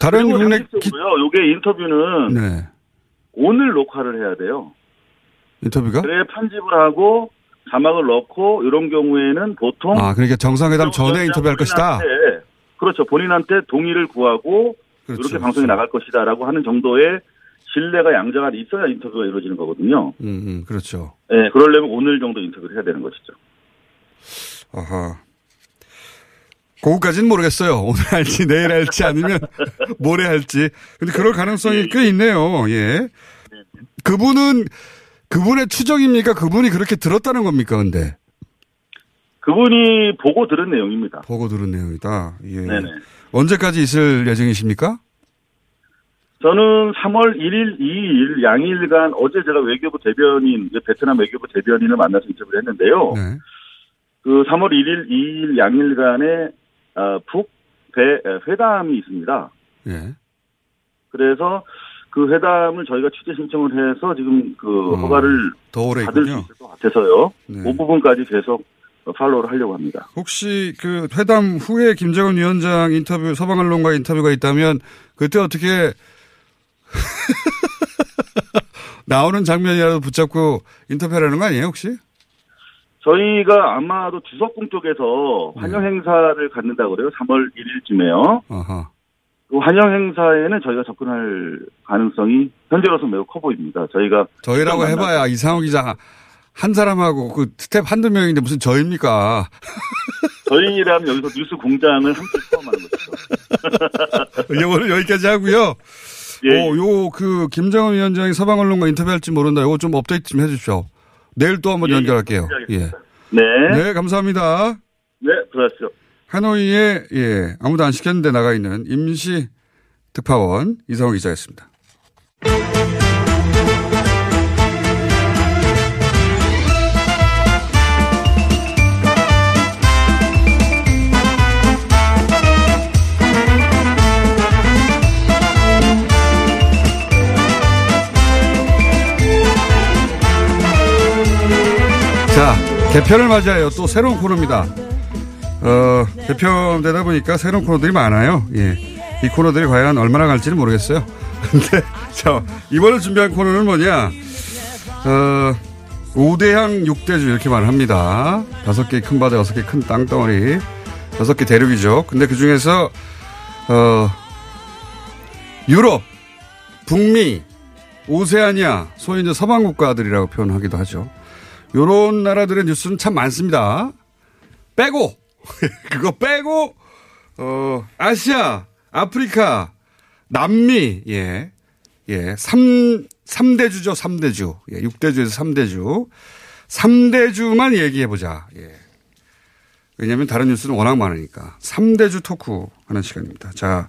다른 국내 기고요. 이게 인터뷰는 네. 오늘 녹화를 해야 돼요. 인터뷰가? 그래 편집을 하고. 자막을 넣고 이런 경우에는 보통 아 그러니까 정상회담 전에 인터뷰할 것이다. 그렇죠. 본인한테 동의를 구하고 그렇죠, 이렇게 그렇죠. 방송이 나갈 것이다라고 하는 정도의 신뢰가 양자가 있어야 인터뷰가 이루어지는 거거든요. 음, 음 그렇죠. 예, 네, 그러려면 오늘 정도 인터뷰를 해야 되는 것이죠. 아하. 그거까지는 모르겠어요. 오늘 할지 내일 할지 아니면 모레 할지. 근데 그럴 가능성이 꽤 있네요. 예. 그분은. 그분의 추정입니까? 그분이 그렇게 들었다는 겁니까? 근데 그분이 보고 들은 내용입니다. 보고 들은 내용이다. 예. 네네. 언제까지 있을 예정이십니까? 저는 삼월 일일, 이일 양일간 어제 제가 외교부 대변인, 베트남 외교부 대변인을 만나서 인터뷰를 했는데요. 네. 그 삼월 일일, 이일 양일간에 북배 회담이 있습니다. 네. 그래서. 그 회담을 저희가 취재 신청을 해서 지금 그 허가를 어, 받을 수 있을 것 같아서요. 네. 그 부분까지 계속 팔로우를 하려고 합니다. 혹시 그 회담 후에 김정은 위원장 인터뷰, 서방 언론과 인터뷰가 있다면 그때 어떻게 나오는 장면이라도 붙잡고 인터뷰하려는 거 아니에요 혹시? 저희가 아마도 주석궁 쪽에서 환영 행사를 갖는다 그래요. 삼월 일일쯤에요. 아하. 환영 행사에는 저희가 접근할 가능성이 현재로서 매우 커 보입니다. 저희가 저희라고 해봐야 이상호 기자 한 사람하고 그 스텝 한두 명인데 무슨 저입니까? 저희라면 여기서 뉴스 공장을 함께 포함하는 것이죠. 오늘 여기까지 하고요. 예. 어, 요 그 김정은 위원장이 서방 언론과 인터뷰할지 모른다. 요거 좀 업데이트 좀 해주십시오. 내일 또 한번 예, 연결할게요. 예. 네. 네, 감사합니다. 네, 들어가시죠. 하노이에 예, 아무도 안 시켰는데 나가 있는 임시 특파원 이상호 기자였습니다. 자, 개편을 맞이하여 또 새로운 코너입니다. 어, 개편되다 보니까 새로운 코너들이 많아요. 예. 이 코너들이 과연 얼마나 갈지는 모르겠어요. 근데, 자, 이번에 준비한 코너는 뭐냐. 어, 오대양 육대주 이렇게 말합니다. 다섯 개 큰 바다, 여섯 개 큰 땅덩어리, 여섯 개 대륙이죠. 근데 그 중에서, 어, 유럽, 북미, 오세아니아, 소위 이제 서방 국가들이라고 표현하기도 하죠. 요런 나라들의 뉴스는 참 많습니다. 빼고 그거 빼고 어, 아시아, 아프리카, 남미, 예. 예. 삼 삼 대주죠, 삼 대주. 예, 육 대주에서 삼 대주. 삼 대주만 얘기해 보자. 예. 왜냐면 다른 뉴스는 워낙 많으니까. 삼 대주 토크 하는 시간입니다. 자.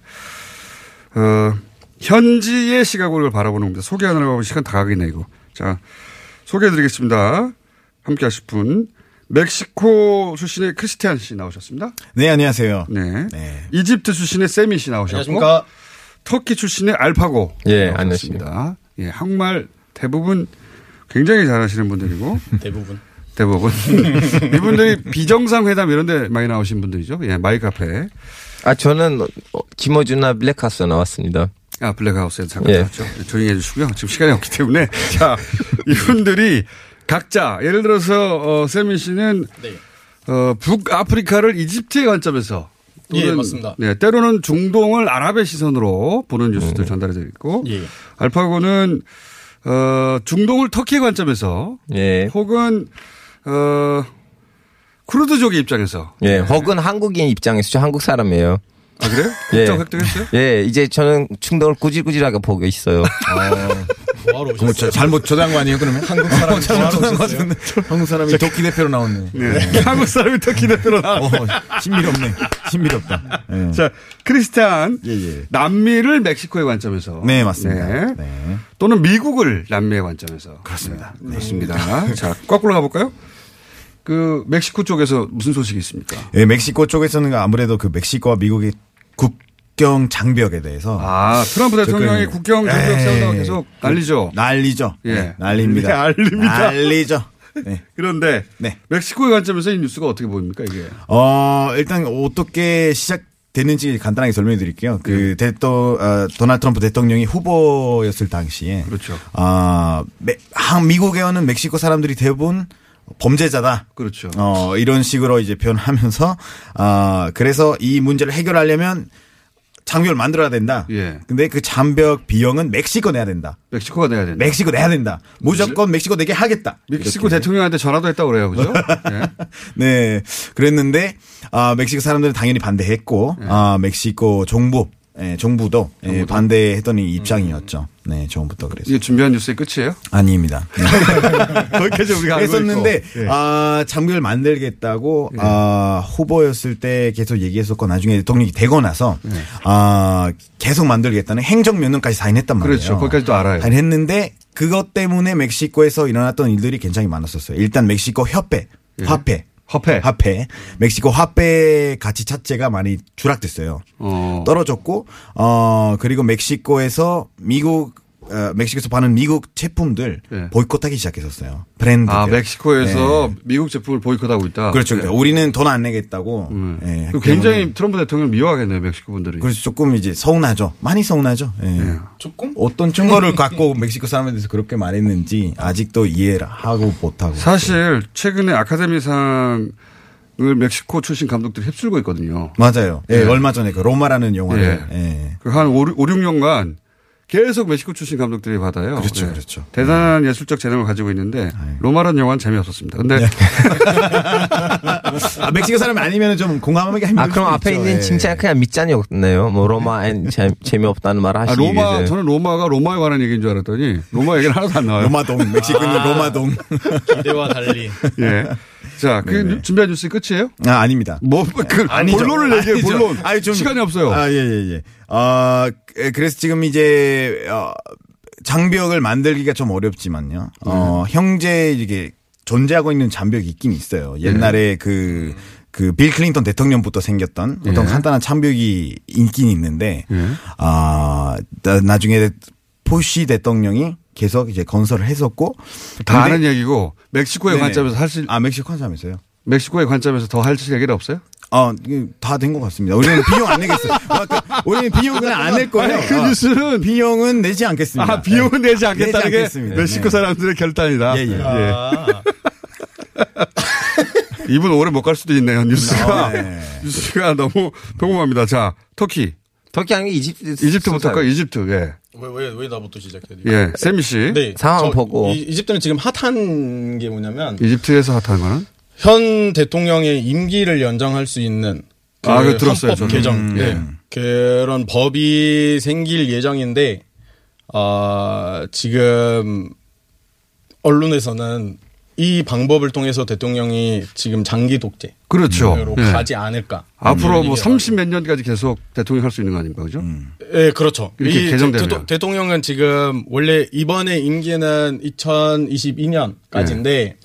어, 현지의 시각을 바라보는 겁니다. 소개하느라고 시간 다 가겠네, 이거. 자, 소개해드리겠습니다. 함께 하실 분. 멕시코 출신의 크리스티안 씨 나오셨습니다. 네, 안녕하세요. 네. 네. 이집트 출신의 새미 씨 나오셨고. 안녕하십니까. 터키 출신의 알파고. 예, 네, 안녕하십니까. 예, 한국말 대부분 굉장히 잘하시는 분들이고. 대부분. 대부분. 이분들이 비정상회담 이런 데 많이 나오신 분들이죠. 예, 마이카페. 아, 저는 김어준이나 블랙하우스 나왔습니다. 아, 블랙하우스에 잠깐 예. 나왔죠. 조용히 해 주시고요. 지금 시간이 없기 때문에. 자, 이분들이 각자, 예를 들어서, 어, 세민 씨는, 네. 어, 북아프리카를 이집트의 관점에서. 또는, 예, 맞습니다. 네, 때로는 중동을 아랍의 시선으로 보는 뉴스들 음. 전달해드리고, 예. 알파고는, 어, 중동을 터키의 관점에서, 예. 혹은, 어, 쿠르드족의 입장에서. 예, 네. 혹은 한국인 입장에서. 저 한국 사람이에요. 아, 그래요? 국적 획득했어요? 예, 이제 저는 중동을 꾸질꾸질하게 보고 있어요. 아. 그럼 저, 잘못 저장 거 아니에요? 그러면 한국 사람이 저장 거 같은데 한국 사람이 터키 대표로 나왔네. 네. 네. 한국 사람이 터키 대표로 나왔네. 어, 신비가 없네. 신비롭다. 네. 자, 크리스탄 예, 예. 남미를 멕시코의 관점에서. 네, 맞습니다. 네. 네. 또는 미국을 남미의 관점에서. 그렇습니다. 네. 그렇습니다. 네. 자, 거꾸로 가볼까요? 그 멕시코 쪽에서 무슨 소식이 있습니까? 예, 네, 멕시코 쪽에서는 아무래도 그 멕시코와 미국의 국 국경 장벽에 대해서. 아, 트럼프 대통령이 국경 장벽 세운다고 계속 난리죠. 난리죠. 예. 네, 난리입니다. 네, 알립니다. 난리죠. 네. 그런데 네. 멕시코의 관점에서 이 뉴스가 어떻게 보입니까, 이게? 어, 일단 어떻게 시작되는지 간단하게 설명해 드릴게요. 그 네. 대토 어, 도널드 트럼프 대통령이 후보였을 당시에 그렇죠. 아, 어, 미국에 오는 멕시코 사람들이 대부분 범죄자다. 그렇죠. 어, 이런 식으로 이제 표현하면서 아, 어, 그래서 이 문제를 해결하려면 장벽을 만들어야 된다. 예. 근데 그 장벽 비용은 멕시코 내야 된다. 멕시코가 내야 된다. 멕시코 내야 된다. 무조건 멕시코 내게 하겠다. 멕시코 이렇게. 대통령한테 전화도 했다고 그래요. 그죠? 네. 네. 그랬는데, 아, 멕시코 사람들은 당연히 반대했고, 예. 아, 멕시코 정부, 예, 정부도, 정부도. 예, 반대했던 입장이었죠. 네, 처음부터 그랬어요. 이게 준비한 뉴스의 끝이에요? 아닙니다. 거기까지 우리가 알고 했었는데, 예. 아, 장벽을 만들겠다고, 예. 아, 후보였을 때 계속 얘기했었고, 나중에 대통령이 되고 나서, 예. 아, 계속 만들겠다는 행정명령까지 사인했단 말이에요. 그렇죠. 거기까지 또 알아요. 사인했는데, 그것 때문에 멕시코에서 일어났던 일들이 굉장히 많았었어요. 일단 멕시코 협회, 예. 화폐. 화폐. 화폐. 멕시코 화폐 가치 자체가 많이 추락됐어요. 어. 떨어졌고, 어, 그리고 멕시코에서 미국, 어, 멕시코에서 파는 미국 제품들 네. 보이콧하기 시작했었어요. 브랜드들. 아, 멕시코에서 네. 미국 제품을 보이콧하고 있다? 그렇죠. 네. 우리는 돈 안 내겠다고. 음. 네. 굉장히 트럼프 대통령 미워하겠네요, 멕시코 분들이. 그래서 조금 이제 서운하죠. 많이 서운하죠. 네. 네. 조금? 어떤 증거를 갖고 멕시코 사람에 대해서 그렇게 말했는지 아직도 이해를 하고 못하고. 사실 최근에 아카데미상 을 멕시코 출신 감독들이 휩쓸고 있거든요. 맞아요. 예, 네. 얼마 전에 그 로마라는 영화를. 예. 예. 그 한 오, 육 년간 계속 멕시코 출신 감독들이 받아요. 그렇죠. 네. 그렇죠. 대단한 예술적 재능을 가지고 있는데 아유. 로마라는 영화는 재미없었습니다. 근데 네. 아, 멕시코 사람이 아니면 좀 공감하기 힘들죠. 아, 그럼 앞에 있죠. 있는 칭찬 예. 그냥 밑잔이었네요. 뭐 로마엔 재미없다는 말을 하시기 위해서. 아, 로마 위해서. 저는 로마가 로마에 관한 얘기인 줄 알았더니 로마 얘기는 하나도 안 나와요. 로마동. 멕시코는 아, 로마동. 기대와 달리. 예. 자, 그 준비한 뉴스 끝이에요? 아, 아닙니다. 뭐, 그, 아니죠. 본론을 얘기해요, 본론. 아니, 좀. 시간이 없어요. 아, 예, 예, 예. 어, 그래서 지금 이제, 어, 장벽을 만들기가 좀 어렵지만요. 어, 음. 형제, 이게 존재하고 있는 장벽이 있긴 있어요. 옛날에 예. 그, 그, 빌 클린턴 대통령부터 생겼던 예. 어떤 간단한 장벽이 있긴 있는데, 아, 예. 어, 나중에 포시 대통령이 계속 이제 건설을 했었고 다 아는 얘기고 멕시코의 네네. 관점에서 할실 아 멕시코 관점에서요? 멕시코의 관점에서 더 할실 얘기는 없어요? 아, 다 된 것 같습니다. 우리는 비용 안 내겠어요. 우리는 비용은 그냥 안 낼 거예요. 아니, 그 뉴스는 아, 비용은 내지 않겠습니다. 아, 비용은 네. 내지 않겠다는 게 멕시코 사람들의 결단이다. 예, 예. 아. 예. 이분 오래 못 갈 수도 있네요. 뉴스가 어, 네. 뉴스가 너무 평범합니다. 자, 터키. 터키 아니면 이집트. 이집트부터 갈까요? 이집트. 예. 왜, 왜 나부터 시작해야 돼요? 예, 세미 씨. 네, 상황 보고. 이집트는 지금 핫한 게 뭐냐면. 이집트에서 핫한 거는? 현 대통령의 임기를 연장할 수 있는. 그 아, 그 들었어요. 헌법 개정. 음, 예. 네. 그런 법이 생길 예정인데, 아, 어, 지금, 언론에서는 이 방법을 통해서 대통령이 지금 장기 독재. 그렇죠. 예. 가지 않을까. 앞으로 뭐 삼십몇 년까지 계속 대통령 할 수 있는 거 아닙니까? 그죠? 음. 예, 그렇죠. 이렇게 개정되면. 대, 대, 대통령은 지금 원래 이번에 임기는 이천이십이 년까지인데, 예.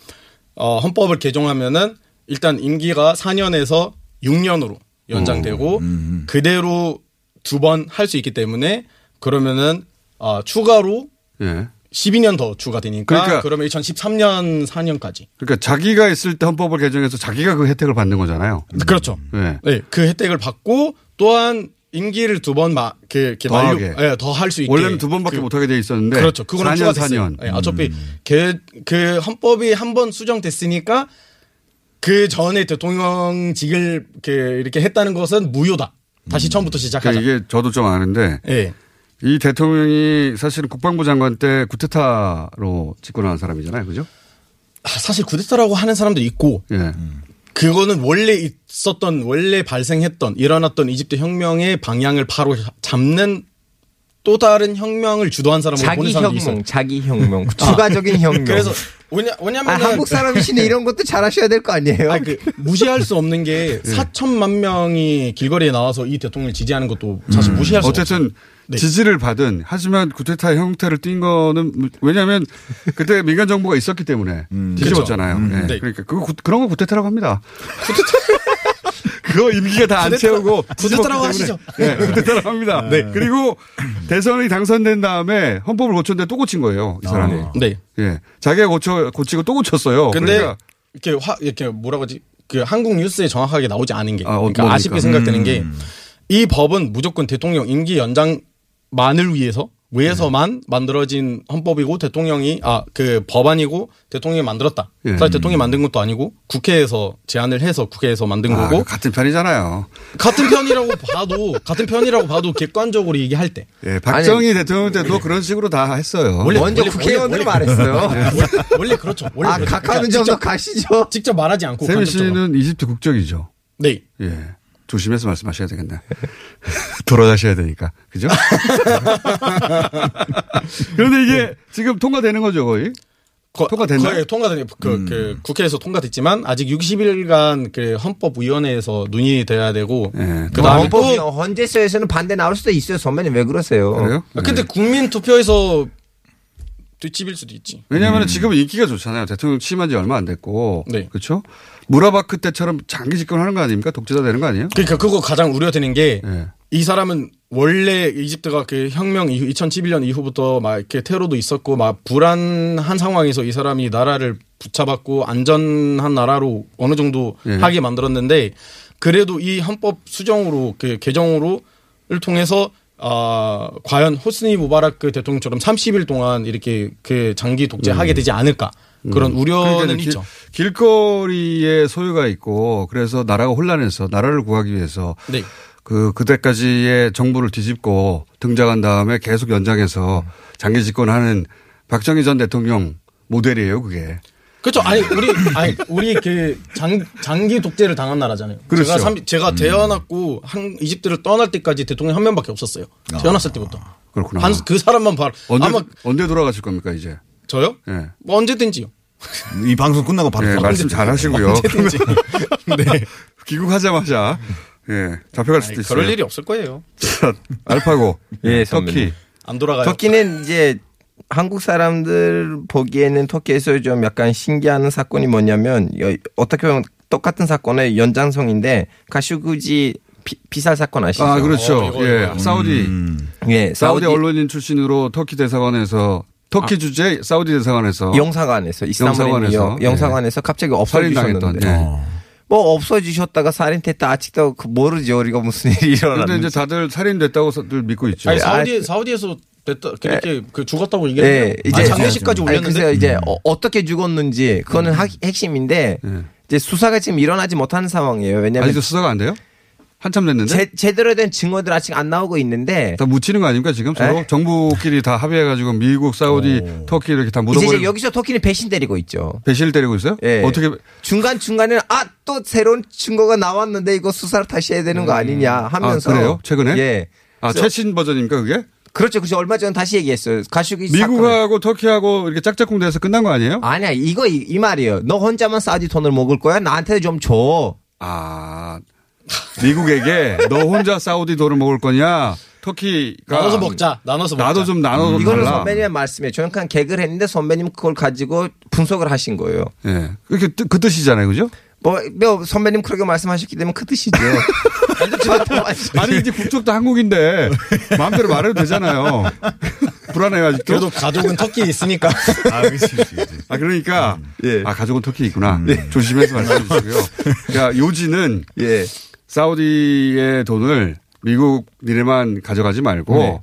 어, 헌법을 개정하면은 일단 임기가 사 년에서 육 년으로 연장되고, 오, 음. 그대로 두 번 할 수 있기 때문에, 그러면은, 어, 추가로, 예. 십이 년 더 추가되니까 그러니까, 그러면 이천십삼 년 사 년까지. 그러니까 자기가 있을 때 헌법을 개정해서 자기가 그 혜택을 받는 거잖아요. 그렇죠. 네. 네, 그 혜택을 받고 또한 임기를 두 번 막 이렇게 만료, 예, 더 할 수 있게. 원래는 두 번밖에 그, 못 하게 돼 있었는데. 그렇죠. 그거는 사 년, 사 년. 네, 어차피 음. 개, 그 헌법이 한 번 수정됐으니까 그 전에 대통령직을 이렇게, 이렇게 했다는 것은 무효다. 다시 음. 처음부터 시작하자. 그러니까 이게 저도 좀 아는데. 네. 이 대통령이 사실은 국방부 장관 때 쿠데타로 집권한 사람이잖아요. 그죠? 사실 쿠데타라고 하는 사람도 있고, 예. 그거는 원래 있었던, 원래 발생했던, 일어났던 이집트 혁명의 방향을 바로 잡는 또 다른 혁명을 주도한 사람으로 자기 보는 사람도 혁명, 있어요. 자기 혁명, 추가적인 아, 혁명. 그래서 왜냐, 왜냐면 아, 한국 사람이시네 이런 것도 잘하셔야 될 거 아니에요? 아니, 그, 무시할 수 없는 게 네. 사천만 명이 길거리에 나와서 이 대통령을 지지하는 것도 사실 음. 무시할 수 어쨌든 없어요. 네. 지지를 받은 하지만 쿠데타의 형태를 띈 거는 왜냐하면 그때 민간 정부가 있었기 때문에 음. 뒤집었잖아요. 음. 네. 네. 그러니까 그거 그런 거 쿠데타라고 합니다. 그거 임기가 다 안 채우고 쿠데타라고 하시죠. 네, 쿠데타라고 합니다. 네. 그리고 대선이 당선된 다음에 헌법을 고쳤는데 또 고친 거예요. 이 사람이. 아. 네. 예. 자기가 고쳐 고치고 또 고쳤어요. 근데 그러니까. 이렇게 화 이렇게 뭐라고 하지? 그 한국 뉴스에 정확하게 나오지 않은 게. 아, 그러니까 뭡니까? 아쉽게 생각되는 게 이 법은 무조건 대통령 임기 연장 만을 위해서, 위해서만 네. 만들어진 헌법이고 대통령이, 아, 그 법안이고 대통령이 만들었다. 네. 사실 대통령이 만든 것도 아니고 국회에서 제안을 해서 국회에서 만든 아, 거고. 같은 편이잖아요. 같은 편이라고 봐도, 같은 편이라고 봐도 객관적으로 얘기할 때. 예, 네, 박정희 아니, 대통령 때도 네. 그런 식으로 다 했어요. 원래, 먼저 원래, 국회의원으로 원래, 말했어요. 원래, 원래 그렇죠. 원래 아, 그렇죠. 각하는 점도 그러니까 가시죠. 직접 말하지 않고. 세미 씨는 이집트 국적이죠. 네. 예. 조심해서 말씀하셔야 되겠네. 돌아가셔야 되니까. 그죠? 그런데 이게 네. 지금 통과되는 거죠, 거의? 거, 통과됐나요? 거의 통과된, 그, 음. 그, 국회에서 통과됐지만 아직 육십 일간 그 헌법위원회에서 논의돼야 되고. 네. 그 다음에. 헌재에서는 반대 나올 수도 있어요. 선배님 왜 그러세요? 그래요? 네. 근데 국민 투표에서 뒷집일 수도 있지. 왜냐하면 음. 지금 인기가 좋잖아요. 대통령 취임한 지 얼마 안 됐고. 네. 그렇죠? 무라바크 때처럼 장기 집권하는 거 아닙니까? 독재자 되는 거 아니에요? 그러니까 그거 가장 우려되는 게 네. 이 사람은 원래 이집트가 그 혁명 이후 이천십일 년 이후부터 막 이렇게 테러도 있었고 막 불안한 상황에서 이 사람이 나라를 붙잡았고 안전한 나라로 어느 정도 네. 하게 만들었는데 그래도 이 헌법 수정으로 그 개정으로를 통해서 아, 어, 과연 호스니 무바라크 대통령처럼 삼십 일 동안 이렇게 그 장기 독재하게 음. 되지 않을까 그런 음. 우려는 그러니까 있죠. 길, 길거리에 소유가 있고 그래서 나라가 혼란해서 나라를 구하기 위해서 네. 그 그때까지의 정부를 뒤집고 등장한 다음에 계속 연장해서 장기 집권하는 박정희 전 대통령 모델이에요, 그게. 그렇죠. 아니 우리 아니 우리 그 장 장기 독재를 당한 나라잖아요. 그렇죠. 제가 삼, 제가 태어났고 한 이집트를 떠날 때까지 대통령 한 명밖에 없었어요. 태어났을 때부터. 아, 그렇구나. 한, 그 사람만 봐. 언제 아마 언제 돌아가실 겁니까 이제? 저요? 예. 네. 뭐 언제든지요. 이 방송 끝나고 바로 네, 말씀 잘 하시고요. 언제든지. 네. 귀국하자마자 예 잡혀갈 수도 아니, 있어요. 그럴 일이 없을 거예요. 알파고. 예. 터키 안 돌아가요. 터키는 이제. 한국 사람들 보기에는 터키에서 좀 약간 신기한 사건이 뭐냐면 어떻게 보면 똑같은 사건의 연장성인데 카슈끄지 피살 사건 아시죠? 아 그렇죠. 어, 예, 사우디. 음. 예, 사우디. 사우디 언론인 출신으로 터키 대사관에서 터키 아. 주재 사우디 대사관에서 영사관에서 이스탄불에서 영사관에서 예. 갑자기 없어지셨는데. 뭐 없어지셨다가 살인됐다 아직도 모르죠 우리가 무슨 일이 일어났는지. 그런데 이제 다들 살인됐다고 믿고 있죠. 아니, 사우디 사우디에서 됐다 그렇게 네. 그 죽었다고 얘기했네요. 네. 이제 아, 장례식까지 올렸는데 아니, 이제 음. 어, 어떻게 죽었는지 그거는 음. 핵심인데 네. 이제 수사가 지금 일어나지 못하는 상황이에요. 왜냐면 아직도 수사가 안 돼요? 한참 됐는데 제, 제대로 된 증거들 아직 안 나오고 있는데 다 묻히는 거 아닙니까 지금 서로? 에? 정부끼리 다 합의해가지고 미국, 사우디, 오. 터키 이렇게 다 묻어버리고. 이제 여기서 터키는 배신 때리고 있죠. 배신을 때리고 있어요? 예. 어떻게. 중간중간에는 아, 또 새로운 증거가 나왔는데 이거 수사를 다시 해야 되는 음. 거 아니냐 하면서. 아, 그래요? 최근에? 예. 아, 최신 버전입니까 그게? 그렇죠. 그래서 얼마 전 다시 얘기했어요. 가슈기 미국하고 사건을. 터키하고 이렇게 짝짝꿍돼서 끝난 거 아니에요? 아니야. 이거 이, 이 말이에요. 너 혼자만 사우디 돈을 먹을 거야? 나한테 좀 줘. 아. 미국에게 너 혼자 사우디 돈을 먹을 거냐? 터키가 나눠서 먹자. 나눠서 먹자. 나도 좀 나눠서 먹자. 이거는 선배님의 말씀이에요. 정확한 개그를 했는데 선배님 그걸 가지고 분석을 하신 거예요. 예. 네. 그렇게 그 뜻이잖아요. 그죠? 뭐 선배님 그렇게 말씀하셨기 때문에 그 뜻이죠. 아니 이제 국적도 한국인데 마음대로 말해도 되잖아요. 불안해가지고. 그래도 가족은 터키에 있으니까. 아, 그치, 그치, 그치. 아 그러니까 음, 예. 아 가족은 터키에 있구나. 음. 네. 조심해서 말씀해주시고요. 그러니까 요지는 예. 사우디의 돈을 미국 니네만 가져가지 말고 네.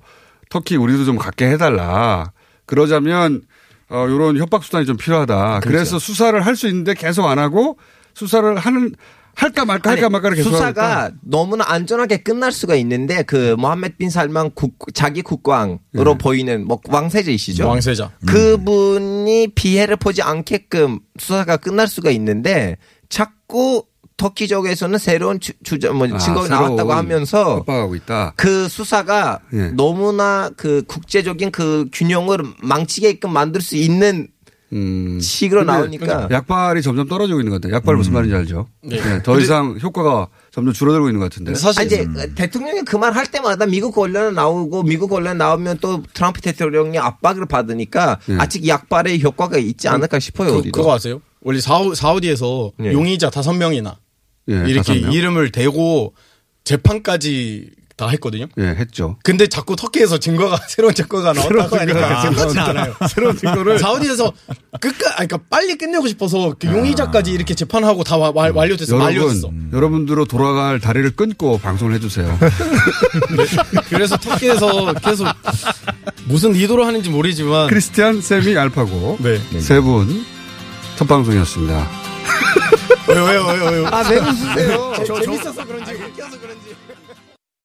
터키 우리도 좀 갖게 해달라. 그러자면 어, 이런 협박 수단이 좀 필요하다. 그렇죠. 그래서 수사를 할 수 있는데 계속 안 하고. 수사를 하는, 할까 말까 할까 아니, 말까를 계속 수사가 할까? 너무나 안전하게 끝날 수가 있는데 그 모하메드 빈 살만 국, 자기 국왕으로 네. 보이는 뭐 왕세자이시죠. 왕세자. 그분이 피해를 보지 않게끔 수사가 끝날 수가 있는데 자꾸 터키 쪽에서는 새로운 주저 뭐 아, 증거가 나왔다고 하면서 협박하고 있다. 그 수사가 네. 너무나 그 국제적인 그 균형을 망치게끔 만들 수 있는 음. 식으로 나오니까. 약발이 점점 떨어지고 있는 것 같아요. 약발 무슨 말인지 알죠? 네. 네. 더 이상 효과가 점점 줄어들고 있는 것 같은데. 사실. 아니, 이제 음. 대통령이 그 말 할 때마다 미국 관련은 나오고 미국 관련 나오면 또 트럼프 대통령이 압박을 받으니까 네. 아직 약발의 효과가 있지 않을까 싶어요. 그, 그거 아세요? 원래 사우, 사우디에서 네. 용의자 다섯 명이나 네, 이렇게 다섯 명? 이름을 대고 재판까지 다 했거든요. 예, 했죠. 근데 자꾸 터키에서 증거가 새로운 증거가 나왔다고 하니까 그렇지 않아요. 새로운 증거를 사우디에서 끝까 그러니까 빨리 끝내고 싶어서 그 용의자까지 이렇게 재판하고 다 와, 와, 완료됐어. 여러분, 완료됐어. 여러분들로 돌아갈 다리를 끊고 방송을 해주세요. 그래서 터키에서 계속 무슨 의도로 하는지 모르지만 크리스티안, 새미, 알파고 네. 세 분 첫 방송이었습니다. 왜요, 왜요, 왜요? 아, 왜 웃으세요? 재밌어서 그런지 웃겨서 그런지.